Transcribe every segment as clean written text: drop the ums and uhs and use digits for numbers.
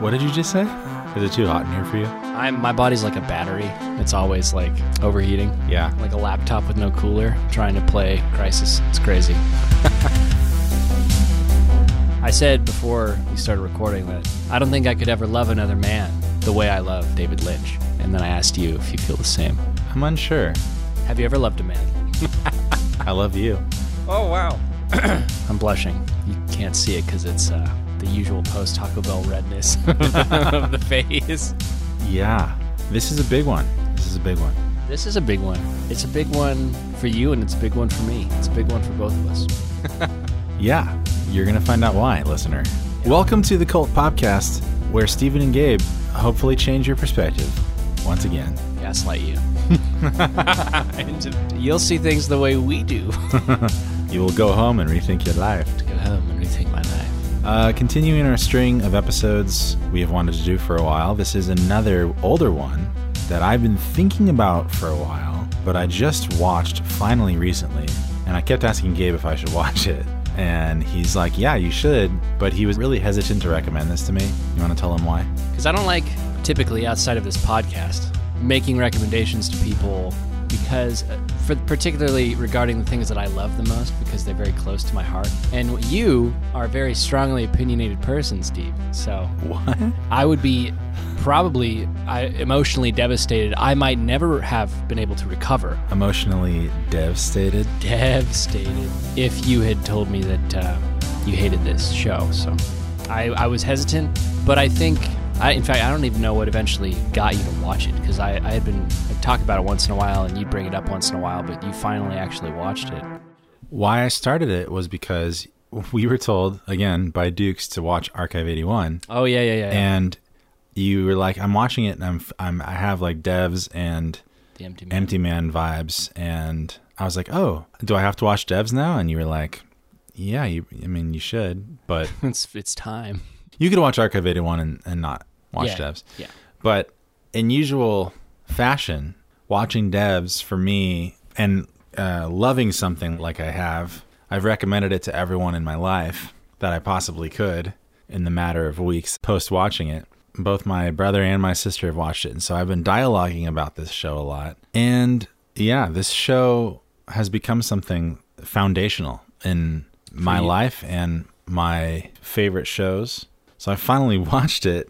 What did you just say? Is it too hot in here for you? My body's like a battery. It's always like overheating. Yeah. Like a laptop with no cooler trying to play Crysis. It's crazy. I said before we started recording that I don't think I could ever love another man the way I love David Lynch. And then I asked you if you feel the same. I'm unsure. Have you ever loved a man? I love you. Oh, wow. I'm blushing. You can't see it because it's the usual post-Taco Bell redness of the face. Yeah. This is a big one. It's a big one for you, and it's a big one for me. It's a big one for both of us. Yeah. You're going to find out why, listener. Yeah. Welcome to the Cult Podcast, where Stephen and Gabe hopefully change your perspective once again. Gaslight you. You'll see things the way we do. You will go home and rethink your life. To go home and rethink my life. Continuing our string of episodes we have wanted to do for a while, this is another older one that I've been thinking about for a while, but I just watched finally recently, and I kept asking Gabe if I should watch it. And he's like, yeah, you should. But he was really hesitant to recommend this to me. You want to tell him why? Because I don't like, typically outside of this podcast, making recommendations to people because, particularly regarding the things that I love the most, because they're very close to my heart. And you are a very strongly opinionated person, Steve. So what? I would be emotionally devastated. I might never have been able to recover. Emotionally devastated? Devastated. If you had told me that you hated this show. So I was hesitant, but I think, in fact, I don't even know what eventually got you to watch it, because I had been, I'd talk about it once in a while, and you'd bring it up once in a while, but you finally actually watched it. Why I started it was because we were told, again, by Dukes to watch Archive 81. Oh, yeah. And you were like, I'm watching it, and I have like Devs and The Empty Man vibes, and I was like, oh, do I have to watch Devs now? And you were like, yeah, you should, but it's time. You could watch Archive 81 and not watch Devs. Yeah. But in usual fashion, watching Devs for me and loving something like I have, I've recommended it to everyone in my life that I possibly could in the matter of weeks post watching it. Both my brother and my sister have watched it. And so I've been dialoguing about this show a lot. And yeah, this show has become something foundational in my life and my favorite shows. So I finally watched it,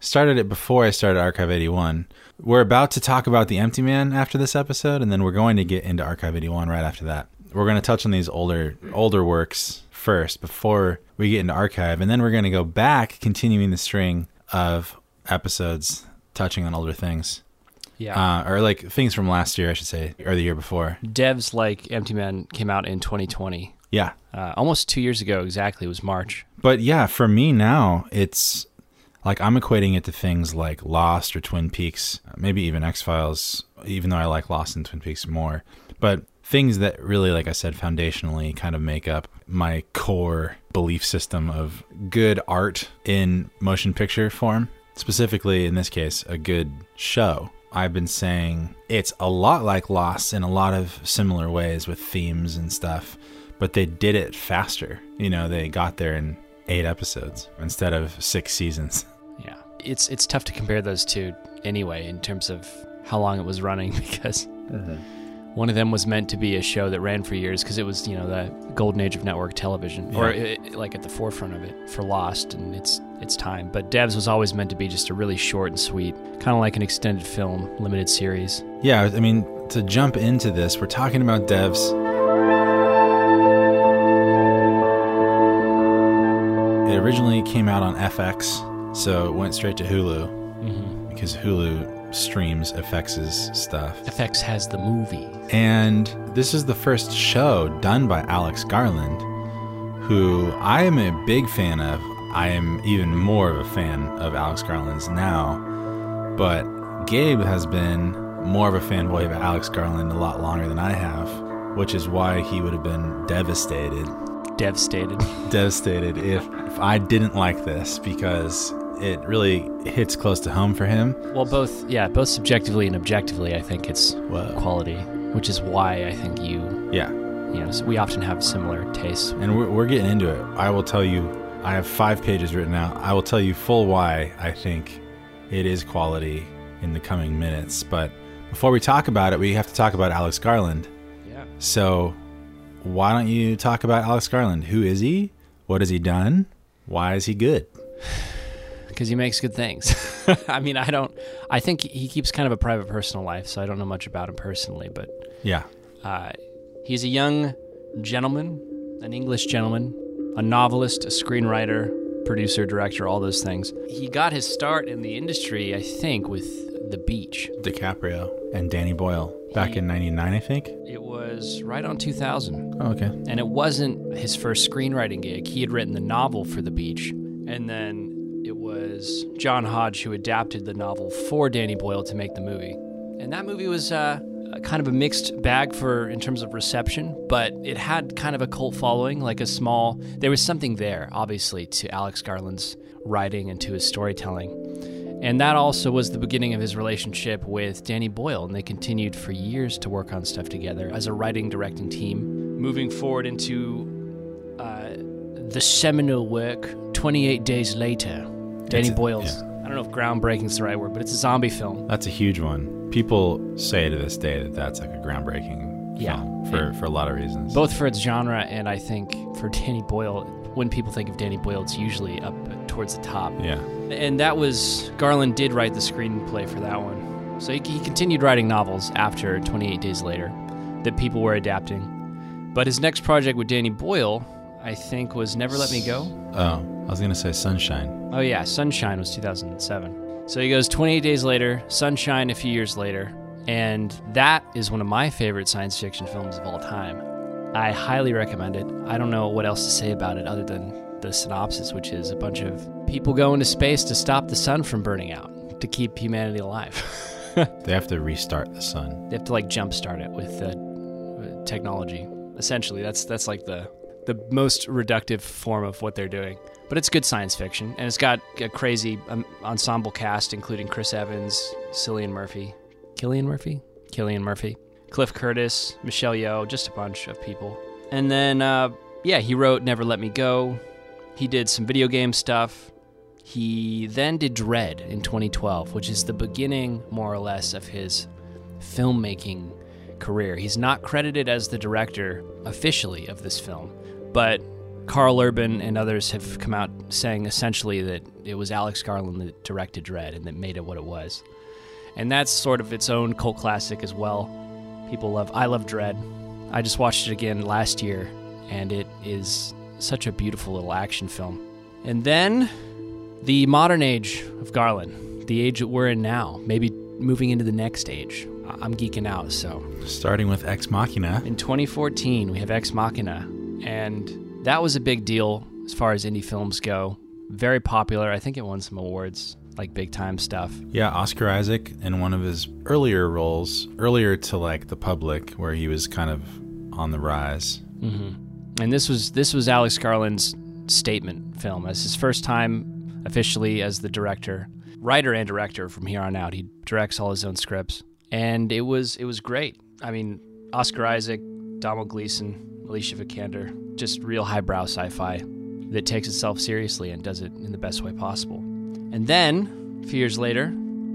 started it before I started Archive 81. We're about to talk about The Empty Man after this episode, and then we're going to get into Archive 81 right after that. We're going to touch on these older works first before we get into Archive, and then we're going to go back, continuing the string of episodes touching on older things. Yeah. Or like things from last year, I should say, or the year before. Devs like Empty Man came out in 2020. Yeah. Almost 2 years ago, exactly. It was March. But yeah, for me now, it's like I'm equating it to things like Lost or Twin Peaks, maybe even X-Files, even though I like Lost and Twin Peaks more. But things that really, like I said, foundationally kind of make up my core belief system of good art in motion picture form. Specifically, in this case, a good show. I've been saying it's a lot like Lost in a lot of similar ways with themes and stuff, but they did it faster. They got there in 8 episodes instead of 6 seasons. Yeah. It's tough to compare those two anyway in terms of how long it was running, because one of them was meant to be a show that ran for years because it was, the golden age of network television, or like at the forefront of it for Lost and its time. But Devs was always meant to be just a really short and sweet, kind of like an extended film, limited series. Yeah, I mean, to jump into this, we're talking about Devs. It originally came out on FX, so it went straight to Hulu, because Hulu streams FX's stuff. FX has the movie. And this is the first show done by Alex Garland, who I am a big fan of. I am even more of a fan of Alex Garland's now, but Gabe has been more of a fanboy of Alex Garland a lot longer than I have, which is why he would have been devastated if I didn't like this, because it really hits close to home for him. Well, both subjectively and objectively, I think it's quality, which is why I think so we often have similar tastes. And we're getting into it. I will tell you, I have 5 pages written out. I will tell you full why I think it is quality in the coming minutes. But before we talk about it, we have to talk about Alex Garland. Yeah. So why don't you talk about Alex Garland? Who is he? What has he done? Why is he good? Because he makes good things. I mean, I think he keeps kind of a private personal life, so I don't know much about him personally, but he's a young gentleman, an English gentleman, a novelist, a screenwriter, producer, director, all those things. He got his start in the industry, I think, with The Beach. DiCaprio and Danny Boyle back in 99, I think. It was right on 2000. Oh, okay. And it wasn't his first screenwriting gig. He had written the novel for The Beach, and then it was John Hodge who adapted the novel for Danny Boyle to make the movie. And that movie was kind of a mixed bag in terms of reception, but it had kind of a cult following, there was something there, obviously, to Alex Garland's writing and to his storytelling. And that also was the beginning of his relationship with Danny Boyle, and they continued for years to work on stuff together as a writing, directing team, moving forward into the seminal work, 28 Days Later. Danny Boyle's, I don't know if groundbreaking is the right word, but it's a zombie film. That's a huge one. People say to this day that that's like a groundbreaking film for a lot of reasons. Both for its genre and I think for Danny Boyle. When people think of Danny Boyle, it's usually up towards the top. Yeah. And Garland did write the screenplay for that one. So he continued writing novels after 28 Days Later that people were adapting. But his next project with Danny Boyle, I think, was Never Let Me Go. Oh. I was going to say Sunshine. Oh, yeah. Sunshine was 2007. So he goes 28 Days Later, Sunshine a few years later, and that is one of my favorite science fiction films of all time. I highly recommend it. I don't know what else to say about it other than the synopsis, which is a bunch of people go into space to stop the sun from burning out, to keep humanity alive. They have to restart the sun. They have to, jumpstart it with technology. Essentially, that's the most reductive form of what they're doing. But it's good science fiction, and it's got a crazy ensemble cast, including Chris Evans, Cillian Murphy, Cliff Curtis, Michelle Yeoh, just a bunch of people. And then, he wrote Never Let Me Go. He did some video game stuff. He then did Dredd in 2012, which is the beginning, more or less, of his filmmaking career. He's not credited as the director officially of this film, but Carl Urban and others have come out saying essentially that it was Alex Garland that directed Dredd and that made it what it was. And that's sort of its own cult classic as well. I love Dredd. I just watched it again last year, and it is such a beautiful little action film. And then the modern age of Garland, the age that we're in now, maybe moving into the next age. I'm geeking out, so. Starting with Ex Machina. In 2014, we have Ex Machina, and that was a big deal as far as indie films go. Very popular. I think it won some awards, big time stuff. Yeah, Oscar Isaac in one of his earlier roles, earlier to the public, where he was kind of on the rise. Mm-hmm. And this was Alex Garland's statement film. It's his first time officially as the director, writer and director from here on out. He directs all his own scripts, and it was great. I mean, Oscar Isaac, Domhnall Gleeson, Alicia Vikander. Just real highbrow sci-fi that takes itself seriously and does it in the best way possible. And then, a few years later,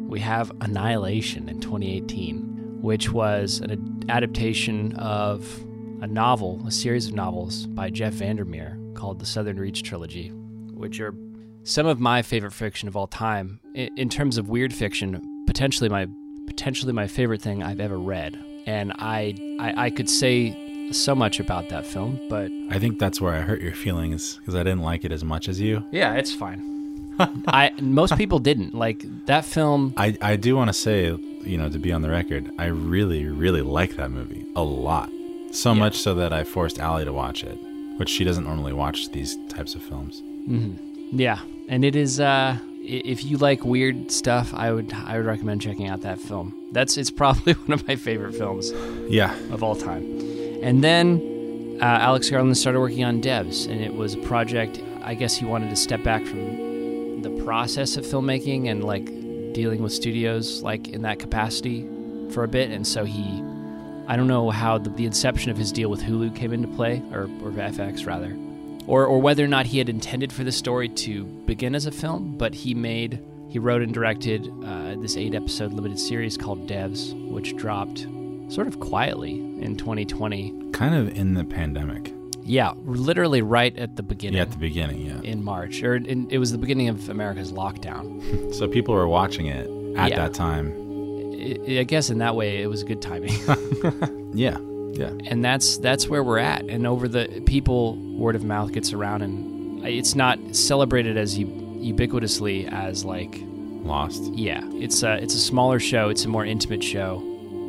we have Annihilation in 2018, which was an adaptation of a series of novels by Jeff Vandermeer called the Southern Reach Trilogy, which are some of my favorite fiction of all time. In terms of weird fiction, potentially my favorite thing I've ever read. And I could say so much about that film, but I think that's where I hurt your feelings, because I didn't like it as much as you. Yeah, it's fine. Most people didn't like that film. I do want to say, to be on the record, I really, really like that movie a lot. So much so that I forced Allie to watch it, which she doesn't normally watch these types of films. Mm-hmm. Yeah, and it is. If you like weird stuff, I would recommend checking out that film. It's probably one of my favorite films. Yeah, of all time. And then Alex Garland started working on Devs, and it was a project. I guess he wanted to step back from the process of filmmaking and like dealing with studios like in that capacity for a bit, and so he, I don't know how the inception of his deal with Hulu came into play, or FX rather, or whether or not he had intended for the story to begin as a film, but he wrote and directed this 8-episode limited series called Devs, which dropped sort of quietly in 2020. Kind of in the pandemic. Yeah, literally right at the beginning. Yeah, at the beginning, yeah. In March. It was the beginning of America's lockdown. So people were watching it at that time. I guess in that way, it was good timing. Yeah, yeah. And that's where we're at. And over the people, word of mouth gets around, and it's not celebrated as ubiquitously as like Lost. Yeah, it's a smaller show. It's a more intimate show.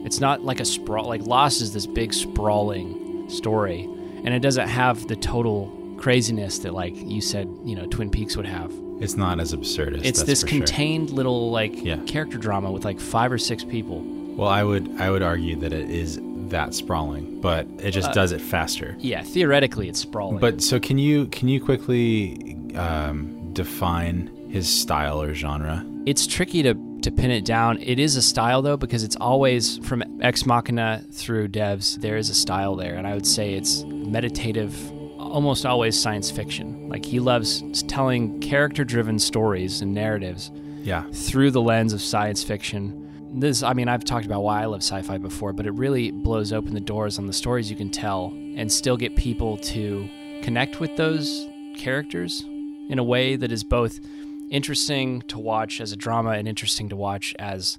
It's not like a sprawl. Like Lost is this big sprawling story, and it doesn't have the total craziness that, like you said, Twin Peaks would have. It's not as absurdist. It's this contained little character drama with like 5 or 6 people. Well, I would argue that it is that sprawling, but it just does it faster. Yeah, theoretically it's sprawling. But so can you quickly define his style or genre? It's tricky to pin it down. It is a style though, because it's always from Ex Machina through Devs. There is a style there, and I would say it's meditative. Almost always science fiction. Like he loves telling character-driven stories and narratives through the lens of science fiction. This, I mean, I've talked about why I love sci-fi before, but it really blows open the doors on the stories you can tell and still get people to connect with those characters in a way that is both interesting to watch as a drama and interesting to watch as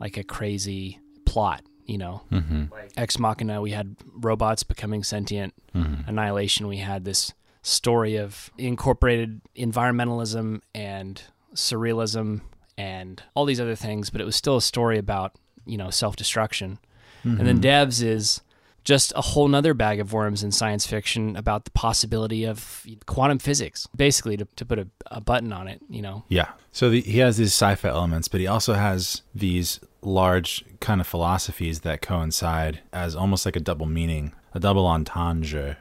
like a crazy plot. Mm-hmm. Like Ex Machina, we had robots becoming sentient. Mm-hmm. Annihilation, we had this story of incorporated environmentalism and surrealism and all these other things, but it was still a story about, self-destruction. Mm-hmm. And then Devs is just a whole nother bag of worms in science fiction about the possibility of quantum physics, basically, to put a button on it, Yeah. So he has these sci-fi elements, but he also has these large kind of philosophies that coincide as almost like a double meaning, a double entendre,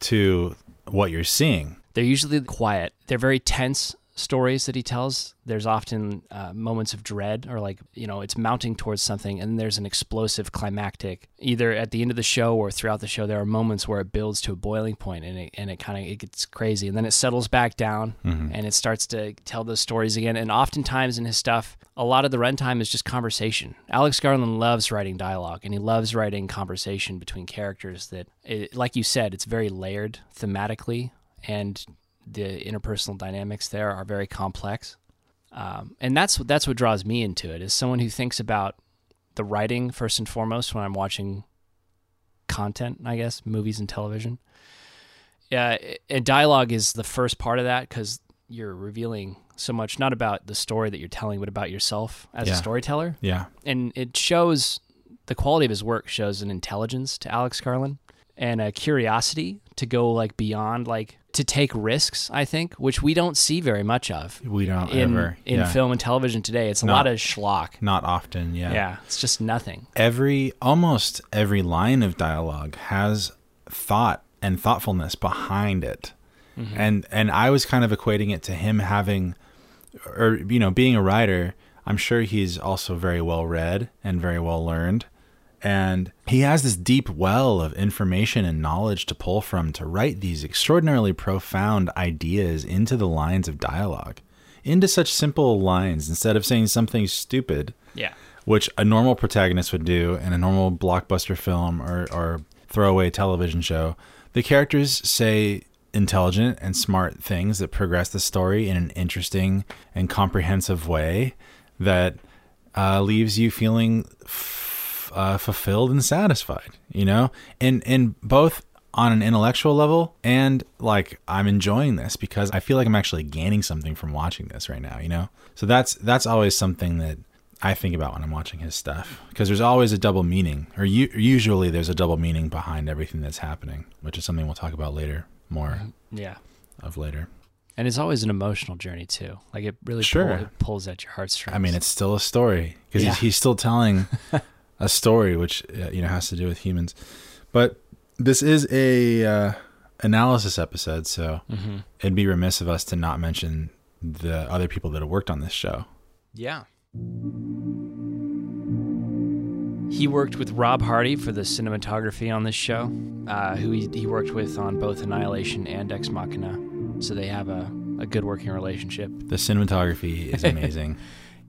to what you're seeing. They're usually quiet. They're very tense stories that he tells. There's often moments of dread, or like, it's mounting towards something, and there's an explosive climactic. Either at the end of the show or throughout the show, there are moments where it builds to a boiling point, and it gets crazy, and then it settles back down, and it starts to tell those stories again. And oftentimes in his stuff, a lot of the runtime is just conversation. Alex Garland loves writing dialogue, and he loves writing conversation between characters that, like you said, it's very layered thematically, and the interpersonal dynamics there are very complex. And that's what draws me into it, is someone who thinks about the writing first and foremost when I'm watching content, I guess, movies and television. And dialogue is the first part of that, because you're revealing so much, not about the story that you're telling, but about yourself as a storyteller. Yeah. And it shows, the quality of his work shows an intelligence to Alex Garland and a curiosity to go like beyond, like to take risks, I think, which we don't see very much of. We don't in film and television today. It's a lot of schlock. Not often. Yeah. Yeah. It's just nothing. Almost every line of dialogue has thought and thoughtfulness behind it. Mm-hmm. And I was kind of equating it to him having, or, being a writer. I'm sure he's also very well read and very well learned. And he has this deep well of information and knowledge to pull from to write these extraordinarily profound ideas into the lines of dialogue, into such simple lines, instead of saying something stupid, which a normal protagonist would do in a normal blockbuster film or throwaway television show. The characters say intelligent and smart things that progress the story in an interesting and comprehensive way that leaves you feeling fulfilled and satisfied, and both on an intellectual level and like, I'm enjoying this because I feel like I'm actually gaining something from watching this right now, So that's always something that I think about when I'm watching his stuff, because there's always a double meaning, or usually there's a double meaning behind everything that's happening, which is something we'll talk about later, more later. And it's always an emotional journey too. Like it really pulls at your heartstrings. I mean, it's still a story because he's still telling. A story which has to do with humans, but this is a analysis episode, so it'd be remiss of us to not mention the other people that have worked on this show. Yeah. He worked with Rob Hardy for the cinematography on this show, who he worked with on both Annihilation and Ex Machina. So they have a good working relationship. The cinematography is amazing.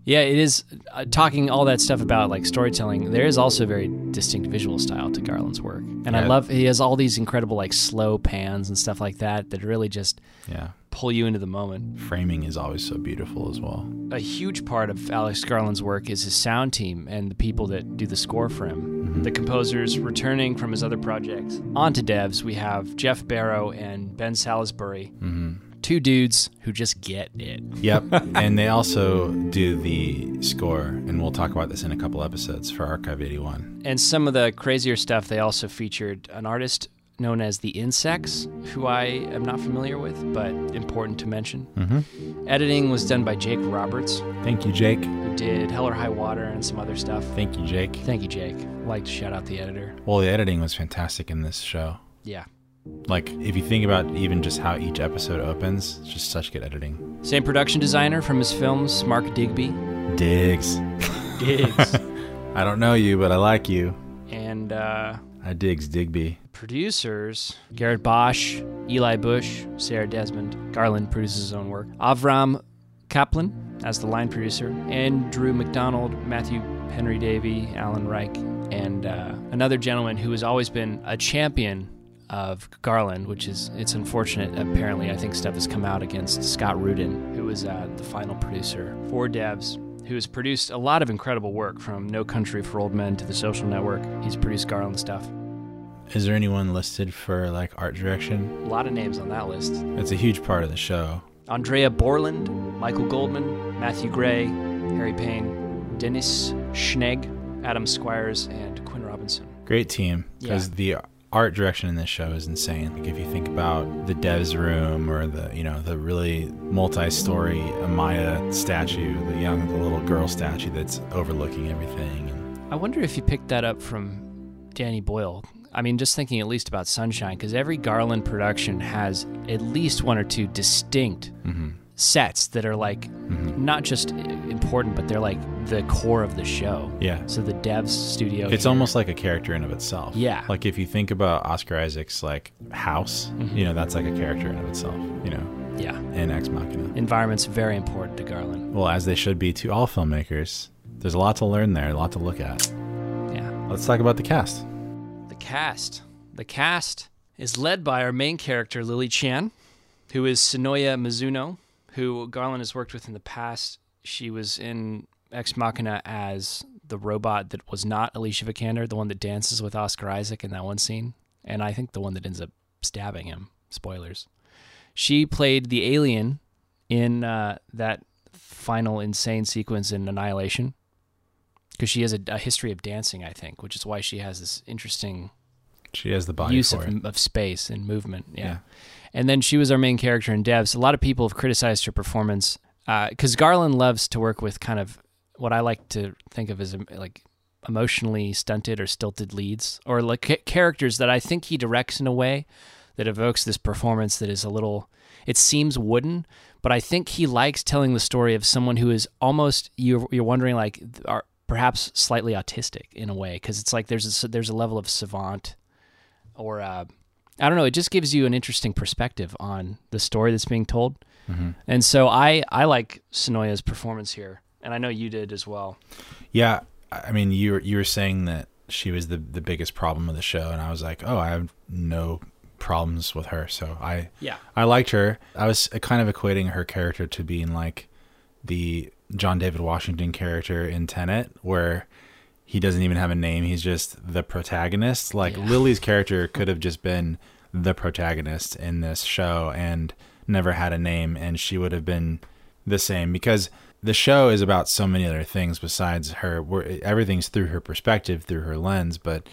Yeah, it is. Talking all that stuff about like storytelling, there is also a very distinct visual style to Garland's work. And yeah. I love, he has all these incredible like slow pans and stuff like that that really just pull you into the moment. Framing is always so beautiful as well. A huge part of Alex Garland's work is his sound team and the people that do the score for him. Mm-hmm. The composers returning from his other projects. On to devs, we have Jeff Barrow and Ben Salisbury. Mm-hmm. Two dudes who just get it. Yep. And they also do the score, and we'll talk about this in a couple episodes for Archive 81. And some of the crazier stuff, they also featured an artist known as The Insects, who I am not familiar with, but important to mention. Mm-hmm. Editing was done by Jake Roberts. Thank you, Jake. Who did Hell or High Water and some other stuff. Thank you, Jake. Thank you, Jake. I'd like to shout out the editor. Well, the editing was fantastic in this show. Yeah. Like, if you think about even just how each episode opens, it's just such good editing. Same production designer from his films, Mark Digby. Diggs. I don't know you, but I like you. And, I digs Digby. Producers, Garrett Bosch, Eli Bush, Sarah Desmond. Garland produces his own work. Avram Kaplan as the line producer. And Drew McDonald, Matthew Henry Davey, Alan Reich. And another gentleman who has always been a champion of Garland, which is, it's unfortunate, apparently, I think stuff has come out against Scott Rudin, who is the final producer for devs, who has produced a lot of incredible work from No Country for Old Men to The Social Network. He's produced Garland stuff. Is there anyone listed for like art direction? A lot of names on that list. That's a huge part of the show. Andrea Borland, Michael Goldman, Matthew Gray, Harry Payne, Dennis Schnegg, Adam Squires, and Quinn Robinson. Great team, because the art direction in this show is insane. Like, if you think about the devs room or the, you know, the really multi-story Amaya statue, the little girl statue that's overlooking everything. I wonder if you picked that up from Danny Boyle. I mean, just thinking at least about Sunshine, because every Garland production has at least one or two distinct sets that are like not just important, but they're like the core of the show. Yeah. So the devs studio, it's almost like a character in of itself. Yeah. Like if you think about Oscar Isaac's like house, you know, that's like a character in of itself, you know. Yeah. And Ex Machina. Environment's very important to Garland. Well, as they should be to all filmmakers. There's a lot to learn there, a lot to look at. Yeah. Let's talk about the cast. The cast is led by our main character, Lily Chan, who is Sonoya Mizuno, who Garland has worked with in the past. She was in Ex Machina as the robot that was not Alicia Vikander, the one that dances with Oscar Isaac in that one scene, and I think the one that ends up stabbing him. Spoilers. She played the alien in that final insane sequence in Annihilation, because she has a history of dancing, I think, which is why she has this interesting... She has the body use for of space and movement. Yeah. And then she was our main character in devs. A lot of people have criticized her performance because Garland loves to work with kind of what I like to think of as like emotionally stunted or stilted leads, or like characters that I think he directs in a way that evokes this performance that is a little, it seems wooden, but I think he likes telling the story of someone who is almost, you're wondering like, are perhaps slightly autistic in a way, because it's like there's a level of savant or I don't know, it just gives you an interesting perspective on the story that's being told. Mm-hmm. And so I like Sonoya's performance here, and I know you did as well. Yeah, I mean, you were saying that she was the biggest problem of the show, and I was like, oh, I have no problems with her. So I liked her. I was kind of equating her character to being like the John David Washington character in Tenet, where he doesn't even have a name. He's just the protagonist. Like Lily's character could have just been the protagonist in this show and never had a name, and she would have been the same, because the show is about so many other things besides her. Everything's through her perspective, through her lens, but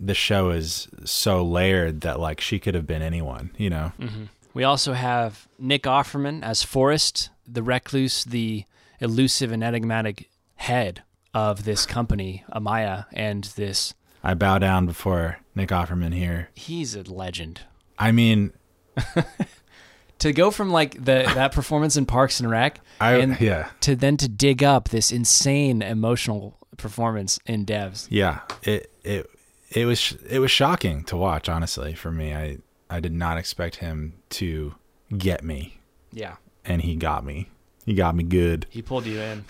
the show is so layered that like she could have been anyone, you know? Mm-hmm. We also have Nick Offerman as Forrest, the recluse, the elusive and enigmatic head of this company, Amaya, and this... I bow down before Nick Offerman here. He's a legend. I mean... to go from like that performance in Parks and Rec to then to dig up this insane emotional performance in Devs. Yeah. It was shocking to watch, honestly, for me. I did not expect him to get me. Yeah. And he got me. He got me good. He pulled you in.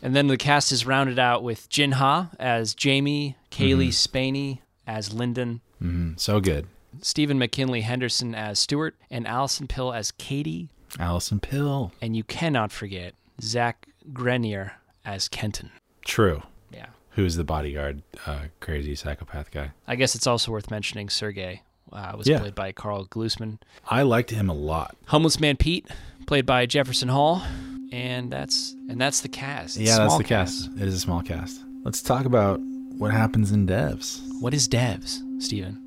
And then the cast is rounded out with Jinha as Jamie, Kaylee Spaney as Lyndon. Mm-hmm. So good. Stephen McKinley Henderson as Stuart, and Allison Pill as Katie. Allison Pill. And you cannot forget Zach Grenier as Kenton. True. Yeah. Who is the bodyguard, crazy psychopath guy. I guess it's also worth mentioning Sergei was played by Carl Glusman. I liked him a lot. Homeless Man Pete, played by Jefferson Hall. And that's the cast. It's the cast. It is a small cast. Let's talk about what happens in Devs. What is Devs, Stephen?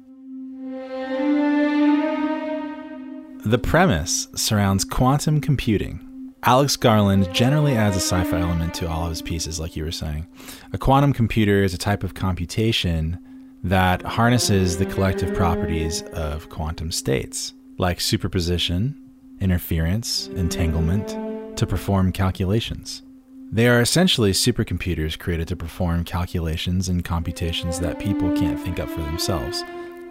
The premise surrounds quantum computing. Alex Garland generally adds a sci-fi element to all of his pieces, like you were saying. A quantum computer is a type of computation that harnesses the collective properties of quantum states, like superposition, interference, entanglement, to perform calculations. They are essentially supercomputers created to perform calculations and computations that people can't think up for themselves.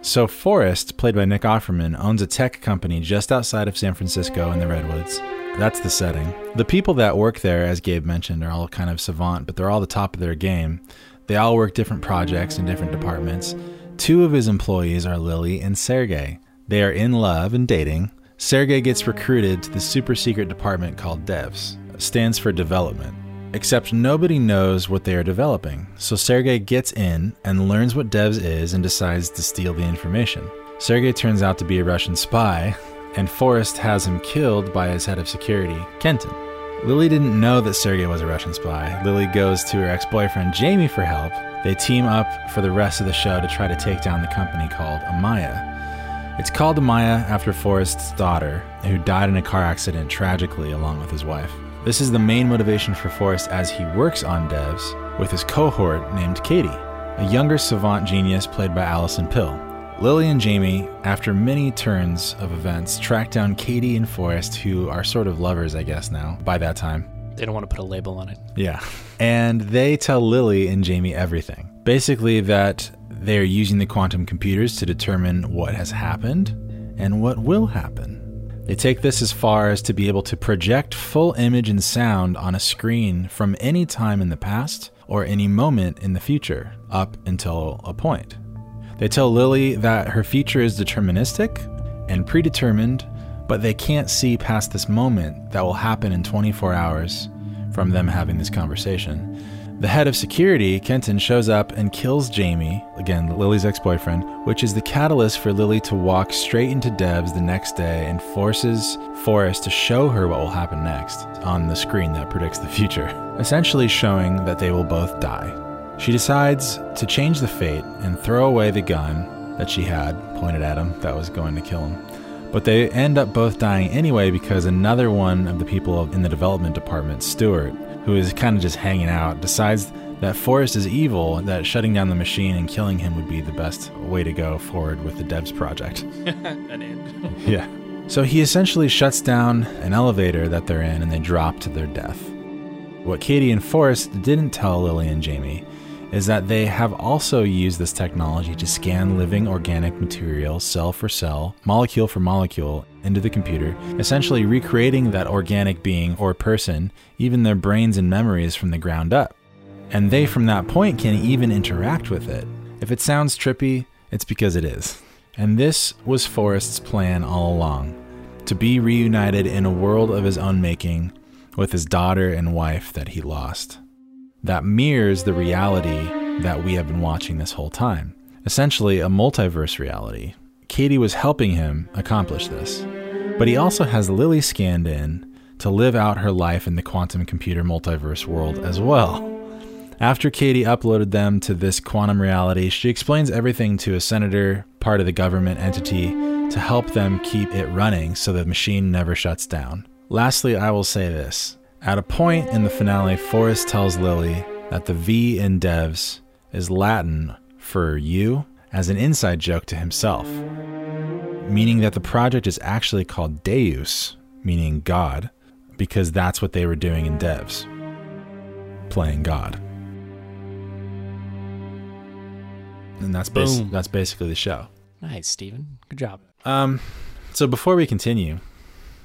So Forrest, played by Nick Offerman, owns a tech company just outside of San Francisco in the Redwoods. That's the setting. The people that work there, as Gabe mentioned, are all kind of savant, but they're all the top of their game. They all work different projects in different departments. Two of his employees are Lily and Sergei. They are in love and dating. Sergei gets recruited to the super secret department called Devs. It stands for development. Except nobody knows what they are developing, so Sergei gets in and learns what Devs is and decides to steal the information. Sergei turns out to be a Russian spy, and Forrest has him killed by his head of security, Kenton. Lily didn't know that Sergei was a Russian spy. Lily goes to her ex-boyfriend Jamie for help. They team up for the rest of the show to try to take down the company called Amaya. It's called Amaya after Forrest's daughter, who died in a car accident tragically along with his wife. This is the main motivation for Forrest as he works on Devs with his cohort named Katie, a younger savant genius played by Allison Pill. Lily and Jamie, after many turns of events, track down Katie and Forrest, who are sort of lovers, I guess, now, by that time. They don't want to put a label on it. Yeah. And they tell Lily and Jamie everything. Basically that they're using the quantum computers to determine what has happened and what will happen. They take this as far as to be able to project full image and sound on a screen from any time in the past or any moment in the future, up until a point. They tell Lily that her future is deterministic and predetermined, but they can't see past this moment that will happen in 24 hours from them having this conversation. The head of security, Kenton, shows up and kills Jamie, again, Lily's ex-boyfriend, which is the catalyst for Lily to walk straight into Devs the next day and forces Forrest to show her what will happen next on the screen that predicts the future, essentially showing that they will both die. She decides to change the fate and throw away the gun that she had pointed at him that was going to kill him. But they end up both dying anyway because another one of the people in the development department, Stuart, who is kind of just hanging out, decides that Forrest is evil, that shutting down the machine and killing him would be the best way to go forward with the Devs project. An end. Yeah. So he essentially shuts down an elevator that they're in, and they drop to their death. What Katie and Forrest didn't tell Lily and Jamie is that they have also used this technology to scan living organic material, cell for cell, molecule for molecule, into the computer, essentially recreating that organic being or person, even their brains and memories from the ground up. And they, from that point, can even interact with it. If it sounds trippy, it's because it is. And this was Forrest's plan all along, to be reunited in a world of his own making with his daughter and wife that he lost. That mirrors the reality that we have been watching this whole time. Essentially, a multiverse reality. Katie was helping him accomplish this. But he also has Lily scanned in to live out her life in the quantum computer multiverse world as well. After Katie uploaded them to this quantum reality, she explains everything to a senator, part of the government entity, to help them keep it running so the machine never shuts down. Lastly, I will say this. At a point in the finale, Forrest tells Lily that the V in Devs is Latin for you as an inside joke to himself. meaning that the project is actually called Deus, meaning God, because that's what they were doing in Devs, playing God. And that's basically the show. Nice, Stephen. Good job. So before we continue,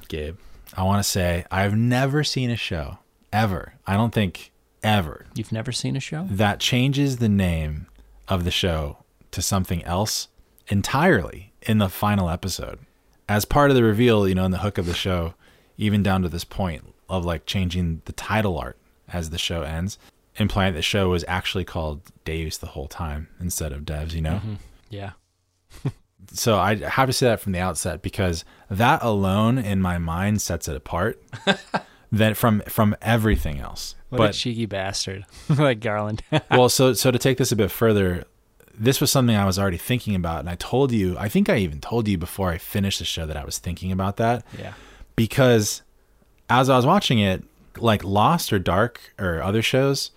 Gabe, I want to say I've never seen a show, ever. I don't think ever. You've never seen a show? That changes the name of the show to something else entirely in the final episode. As part of the reveal, you know, in the hook of the show, even down to this point of like changing the title art as the show ends, implying the show was actually called Deus the whole time instead of Devs, you know? Mm-hmm. Yeah. So I have to say that from the outset, because that alone in my mind sets it apart than from everything else. What a cheeky bastard. Like Garland. Well, so to take this a bit further, this was something I was already thinking about. And I told you, I think I even told you before I finished the show that I was thinking about that. Yeah. Because as I was watching it, like Lost or Dark or other shows,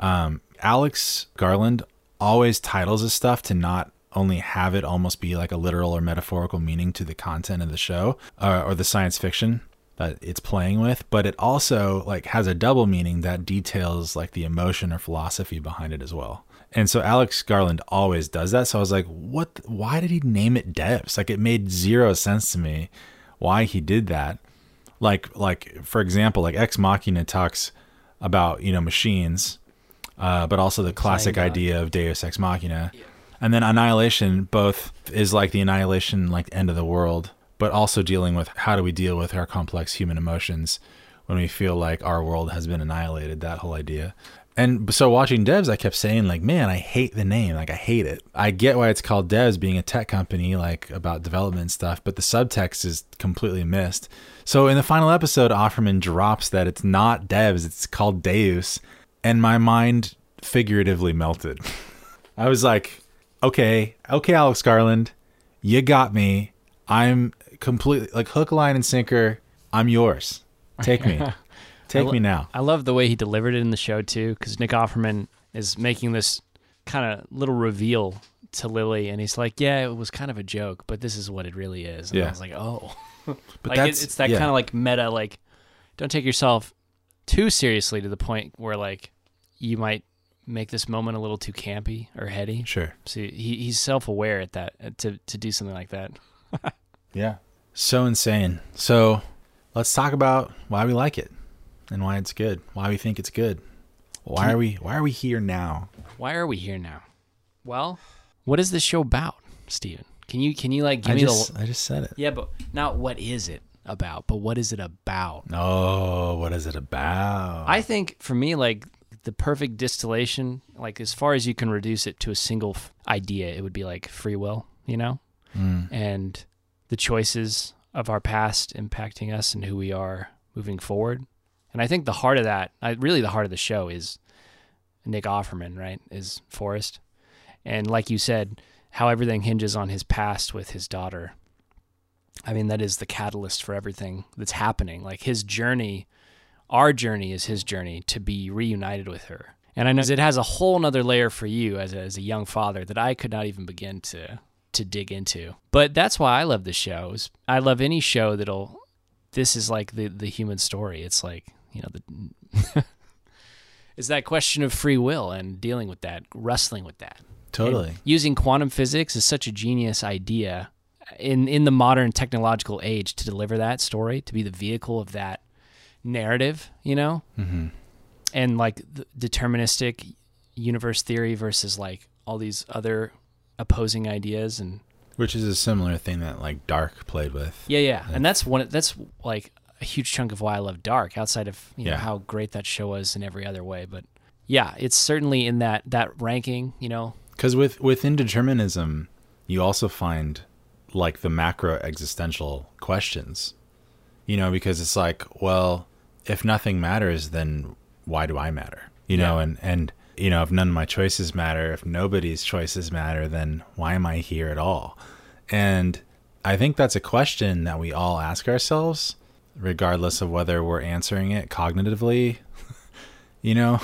Alex Garland always titles his stuff to not only have it almost be like a literal or metaphorical meaning to the content of the show or the science fiction that it's playing with, but it also like has a double meaning that details like the emotion or philosophy behind it as well. And so Alex Garland always does that. So I was like, why did he name it Devs? Like, it made zero sense to me why he did that. Like for example, like Ex Machina talks about, you know, machines, but also the classic idea of Deus Ex Machina. Yeah. And then Annihilation both is like the annihilation, like end of the world, but also dealing with how do we deal with our complex human emotions when we feel like our world has been annihilated, that whole idea. And so watching Devs, I kept saying like, man, I hate the name. Like, I hate it. I get why it's called Devs, being a tech company, like about development stuff, but the subtext is completely missed. So in the final episode, Offerman drops that it's not Devs, it's called Deus. And my mind figuratively melted. I was like, okay, Alex Garland, you got me. I'm completely like hook, line, and sinker. I'm yours. Take me. Take me now. I love the way he delivered it in the show too, because Nick Offerman is making this kind of little reveal to Lily, and he's like, yeah, it was kind of a joke, but this is what it really is. And yeah. I was like, oh. But like, it's that kind of like meta, like, don't take yourself too seriously to the point where like you might make this moment a little too campy or heady. Sure. So he's self-aware at that to do something like that. Yeah. So insane. So let's talk about why we like it and why it's good, why we think it's good. Why are we here now? Why are we here now? Well, what is this show about, Stephen? Can you like give me the... I just said it. Yeah, but not what is it about, but what is it about? Oh, what is it about? I think for me, like, the perfect distillation, like as far as you can reduce it to a single idea, it would be like free will, you know, and the choices of our past impacting us and who we are moving forward. And I think the heart of that, really the heart of the show is Nick Offerman, right? Is Forrest. And like you said, how everything hinges on his past with his daughter. I mean, that is the catalyst for everything that's happening. Like his journey, our journey is his journey to be reunited with her. And I know it has a whole nother layer for you as a young father that I could not even begin to dig into. But that's why I love the shows. I love any show this is like the human story. It's like, you know, it's that question of free will and dealing with that, wrestling with that. Totally. And using quantum physics is such a genius idea in the modern technological age to deliver that story, to be the vehicle of that narrative, you know, and like the deterministic universe theory versus like all these other opposing ideas, and which is a similar thing that like Dark played with. Yeah. And that's like a huge chunk of why I love Dark, outside of you know how great that show was in every other way. But yeah, it's certainly in that ranking, you know, because within determinism, you also find like the macro existential questions, you know, because it's like, well, if nothing matters, then why do I matter? You know, and you know, if none of my choices matter, if nobody's choices matter, then why am I here at all? And I think that's a question that we all ask ourselves, regardless of whether we're answering it cognitively. You know,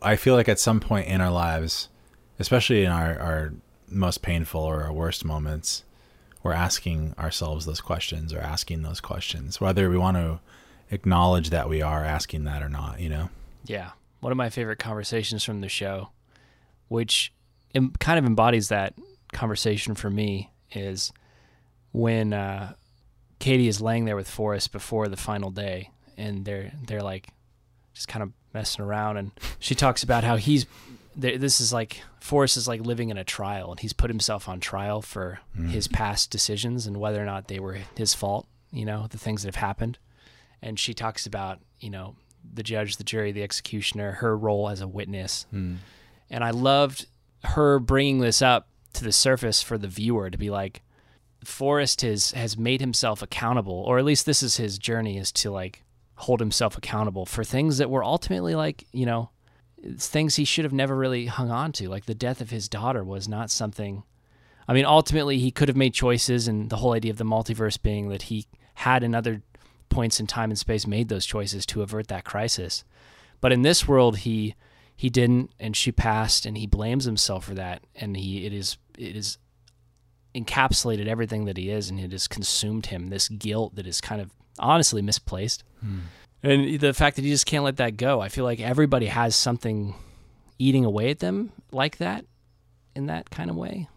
I feel like at some point in our lives, especially in our most painful or our worst moments, we're asking ourselves those questions or asking those questions, whether we want to acknowledge that we are asking that or not, you know? Yeah. One of my favorite conversations from the show, which kind of embodies that conversation for me, is when Katie is laying there with Forrest before the final day, and they're like just kind of messing around, and she talks about how this is like, Forrest is like living in a trial, and he's put himself on trial for his past decisions and whether or not they were his fault, you know, the things that have happened. And she talks about, you know, the judge, the jury, the executioner, her role as a witness. Mm. And I loved her bringing this up to the surface for the viewer to be like, Forrest has made himself accountable, or at least this is his journey, is to like hold himself accountable for things that were ultimately like, you know, it's things he should have never really hung on to. Like the death of his daughter was not something, I mean, ultimately he could have made choices, and the whole idea of the multiverse being that he had in other points in time and space made those choices to avert that crisis. But in this world, he didn't, and she passed, and he blames himself for that. And it is encapsulated everything that he is, and it has consumed him, this guilt that is kind of honestly misplaced. Hmm. And the fact that you just can't let that go. I feel like everybody has something eating away at them like that, in that kind of way.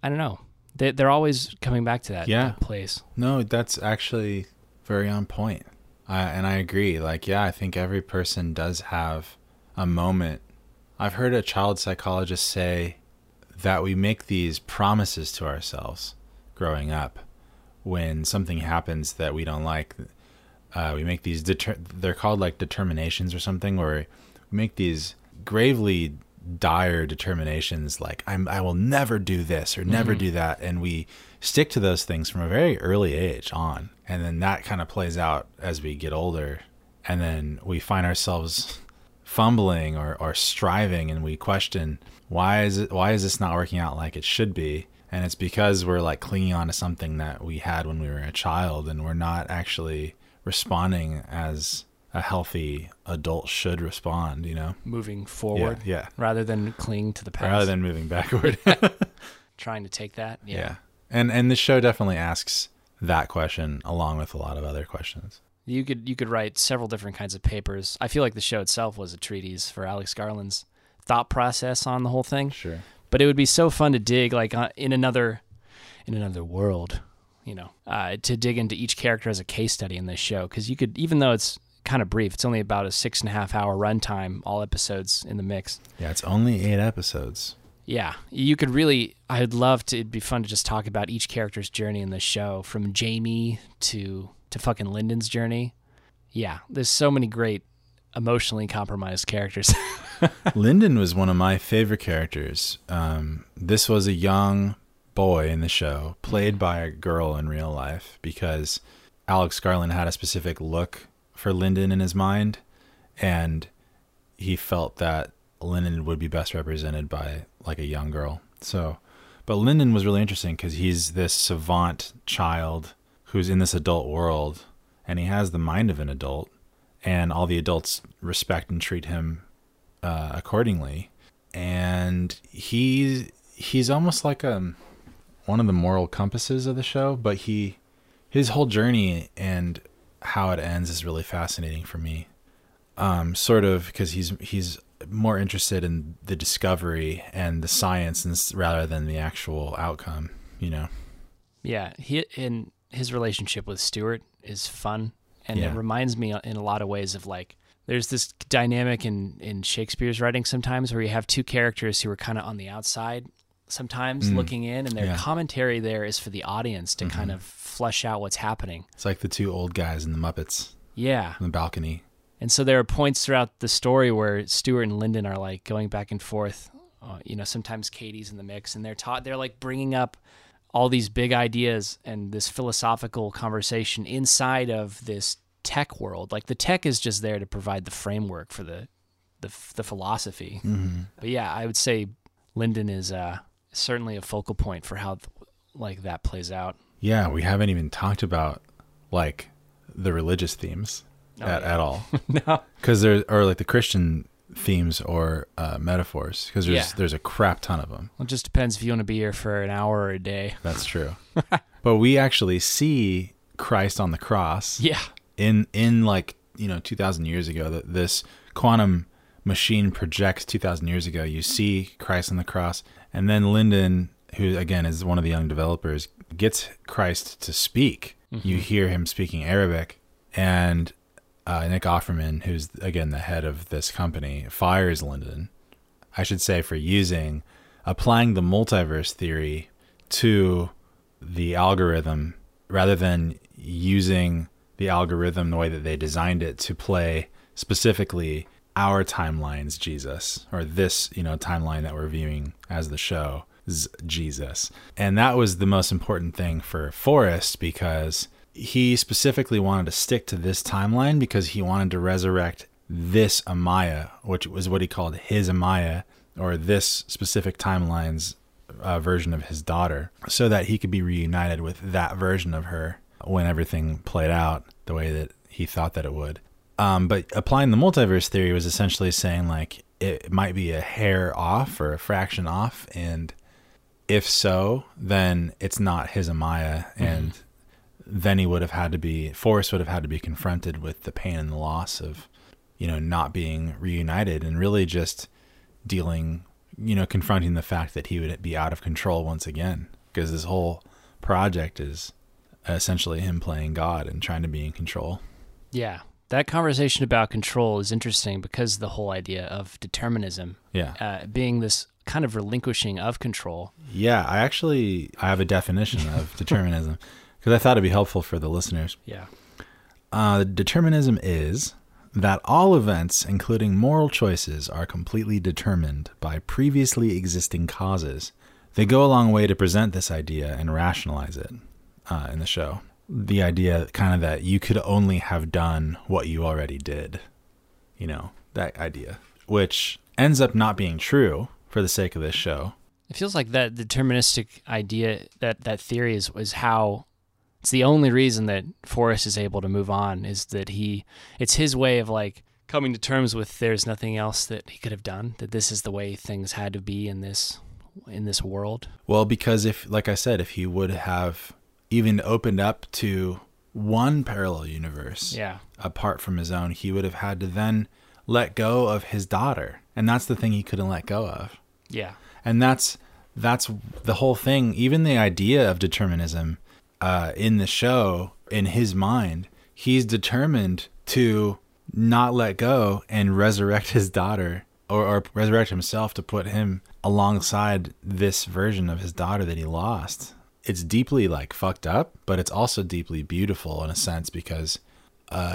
I don't know. They're always coming back to that, yeah. That place. No, that's actually very on point. And I agree. Like, yeah, I think every person does have a moment. I've heard a child psychologist say that we make these promises to ourselves growing up when something happens that we don't like. We make these, they're called like determinations or something, where we make these gravely dire determinations, like I will never do this or never do that. And we stick to those things from a very early age on. And then that kind of plays out as we get older. And then we find ourselves fumbling or striving, and we question, why is this not working out like it should be? And it's because we're like clinging on to something that we had when we were a child, and we're not actually responding as a healthy adult should respond, you know, moving forward, yeah. rather than cling to the past, rather than moving backward, trying to take that. Yeah. Yeah. And the show definitely asks that question along with a lot of other questions. You could write several different kinds of papers. I feel like the show itself was a treatise for Alex Garland's thought process on the whole thing. Sure. But it would be so fun to dig like in another world, you know, to dig into each character as a case study in this show. Because you could, even though it's kind of brief, it's only about a 6.5 hour runtime, all episodes in the mix. Yeah, it's only 8 episodes. Yeah, you could really, I'd love to, it'd be fun to just talk about each character's journey in this show, from Jamie to fucking Lyndon's journey. Yeah, there's so many great emotionally compromised characters. Lyndon was one of my favorite characters. This was a young boy in the show, played by a girl in real life, because Alex Garland had a specific look for Lyndon in his mind, and he felt that Lyndon would be best represented by like a young girl. So, but Lyndon was really interesting because he's this savant child who's in this adult world, and he has the mind of an adult, and all the adults respect and treat him accordingly. And he's almost like one of the moral compasses of the show, but his whole journey and how it ends is really fascinating for me. Sort of, because he's more interested in the discovery and the science rather than the actual outcome, you know? Yeah. His relationship with Stuart is fun. And It reminds me in a lot of ways of like, there's this dynamic in Shakespeare's writing sometimes where you have two characters who are kind of on the outside sometimes looking in, and their commentary there is for the audience to kind of flesh out what's happening. It's like the two old guys in the Muppets. Yeah. On the balcony. And so there are points throughout the story where Stuart and Lyndon are like going back and forth. You know, sometimes Katie's in the mix, and they're like bringing up all these big ideas and this philosophical conversation inside of this tech world. Like the tech is just there to provide the framework for the philosophy. Mm-hmm. But yeah, I would say Lyndon is certainly a focal point for how like that plays out. Yeah, we haven't even talked about like the religious themes at all. No, because there are like the Christian themes or metaphors, because there's a crap ton of them. Well, it just depends if you want to be here for an hour or a day. That's true. But we actually see Christ on the cross. Yeah. In like, you know, 2,000 years ago, that this quantum machine projects 2,000 years ago. You see Christ on the cross. And then Lyndon, who again is one of the young developers, gets Christ to speak. Mm-hmm. You hear him speaking Arabic. And Nick Offerman, who's again the head of this company, fires Lyndon, I should say, for applying the multiverse theory to the algorithm rather than using the algorithm the way that they designed it to play specifically our timeline's Jesus, or this, you know, timeline that we're viewing as the show's Jesus. And that was the most important thing for Forrest, because he specifically wanted to stick to this timeline because he wanted to resurrect this Amaya, which was what he called his Amaya, or this specific timeline's version of his daughter, so that he could be reunited with that version of her when everything played out the way that he thought that it would. But applying the multiverse theory was essentially saying, like, it might be a hair off or a fraction off. And if so, then it's not his Amaya. Mm-hmm. And then Forrest would have had to be confronted with the pain and the loss of, you know, not being reunited, and really just dealing, you know, confronting the fact that he would be out of control once again, because this whole project is essentially him playing God and trying to be in control. Yeah. That conversation about control is interesting because the whole idea of determinism, being this kind of relinquishing of control. Yeah. I have a definition of determinism because I thought it'd be helpful for the listeners. Yeah. Determinism is that all events, including moral choices, are completely determined by previously existing causes. They go a long way to present this idea and rationalize it in the show. The idea kind of that you could only have done what you already did, you know, that idea, which ends up not being true for the sake of this show. It feels like that deterministic idea, that theory is how... It's the only reason that Forrest is able to move on, is that it's his way of like coming to terms with there's nothing else that he could have done, that this is the way things had to be in this world. Well, because if, like I said, if he would have even opened up to one parallel universe apart from his own, he would have had to then let go of his daughter. And that's the thing he couldn't let go of. Yeah. And that's the whole thing. Even the idea of determinism, in the show, in his mind, he's determined to not let go and resurrect his daughter, or resurrect himself to put him alongside this version of his daughter that he lost. It's deeply like fucked up, but it's also deeply beautiful in a sense, because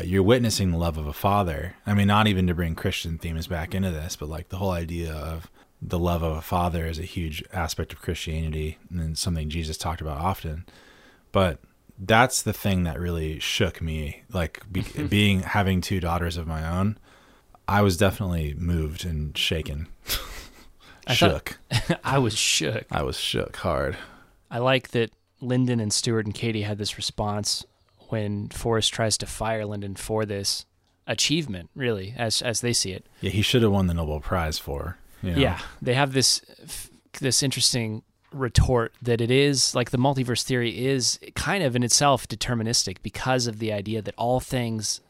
you're witnessing the love of a father. I mean, not even to bring Christian themes back into this, but like the whole idea of the love of a father is a huge aspect of Christianity and something Jesus talked about often. But that's the thing that really shook me, like having two daughters of my own, I was definitely moved and shaken. I was shook hard. I like that Lyndon and Stuart and Katie had this response when Forrest tries to fire Lyndon for this achievement, really, as they see it. Yeah, he should have won the Nobel Prize for, you know? Yeah, they have this interesting retort that it is like the multiverse theory is kind of in itself deterministic because of the idea that all things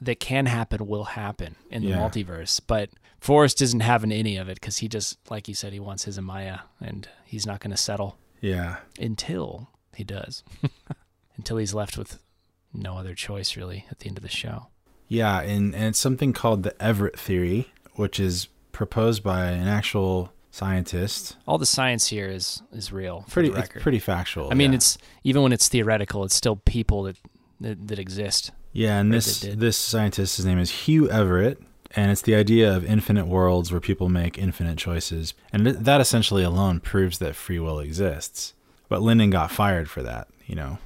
that can happen will happen in the multiverse. But Forrest isn't having any of it because he just, like you said, he wants his Amaya and he's not going to settle. Yeah. Until he does. Until he's left with no other choice, really, at the end of the show. Yeah. And it's something called the Everett theory, which is proposed by an actual scientist. All the science here is real. It's pretty factual. I mean, it's even when it's theoretical, it's still people that exist. Yeah, and this scientist, his name is Hugh Everett, and it's the idea of infinite worlds where people make infinite choices, and that essentially alone proves that free will exists. But Lyndon got fired for that, you know.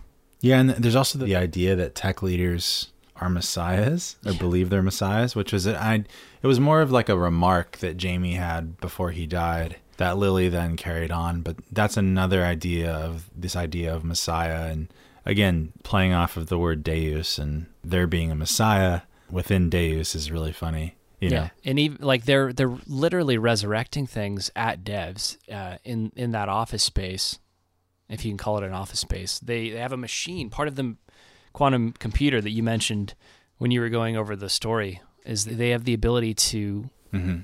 Yeah, and there's also the idea that tech leaders are messiahs, or believe they're messiahs, which was it was more of like a remark that Jamie had before he died that Lily then carried on. But that's another idea of this idea of messiah, and again playing off of the word deus, and there being a messiah within deus is really funny, you know? And even like they're literally resurrecting things at devs in that office space if you can call it an office space. They have a machine. Part of the quantum computer that you mentioned when you were going over the story is that they have the ability to, mm-hmm.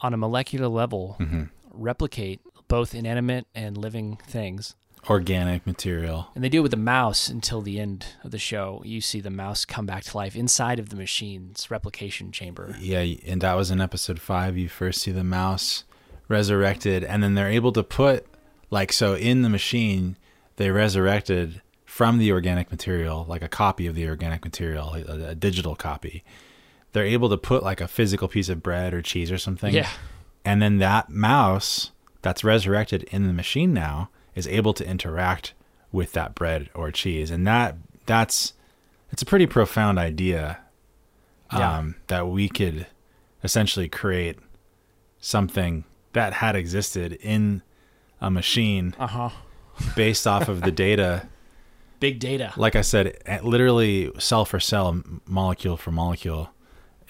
on a molecular level, mm-hmm. replicate both inanimate and living things. Organic material. And they do it with the mouse until the end of the show. You see the mouse come back to life inside of the machine's replication chamber. Yeah, and that was in episode 5. You first see the mouse resurrected, and then they're able to put, like, so in the machine, they resurrected from the organic material, like a copy of the organic material, a digital copy. They're able to put, like, a physical piece of bread or cheese or something. Yeah. And then that mouse that's resurrected in the machine now is able to interact with that bread or cheese. And that's a pretty profound idea, that we could essentially create something that had existed in a machine based off of the data. Big data. Like I said, literally cell for cell, molecule for molecule.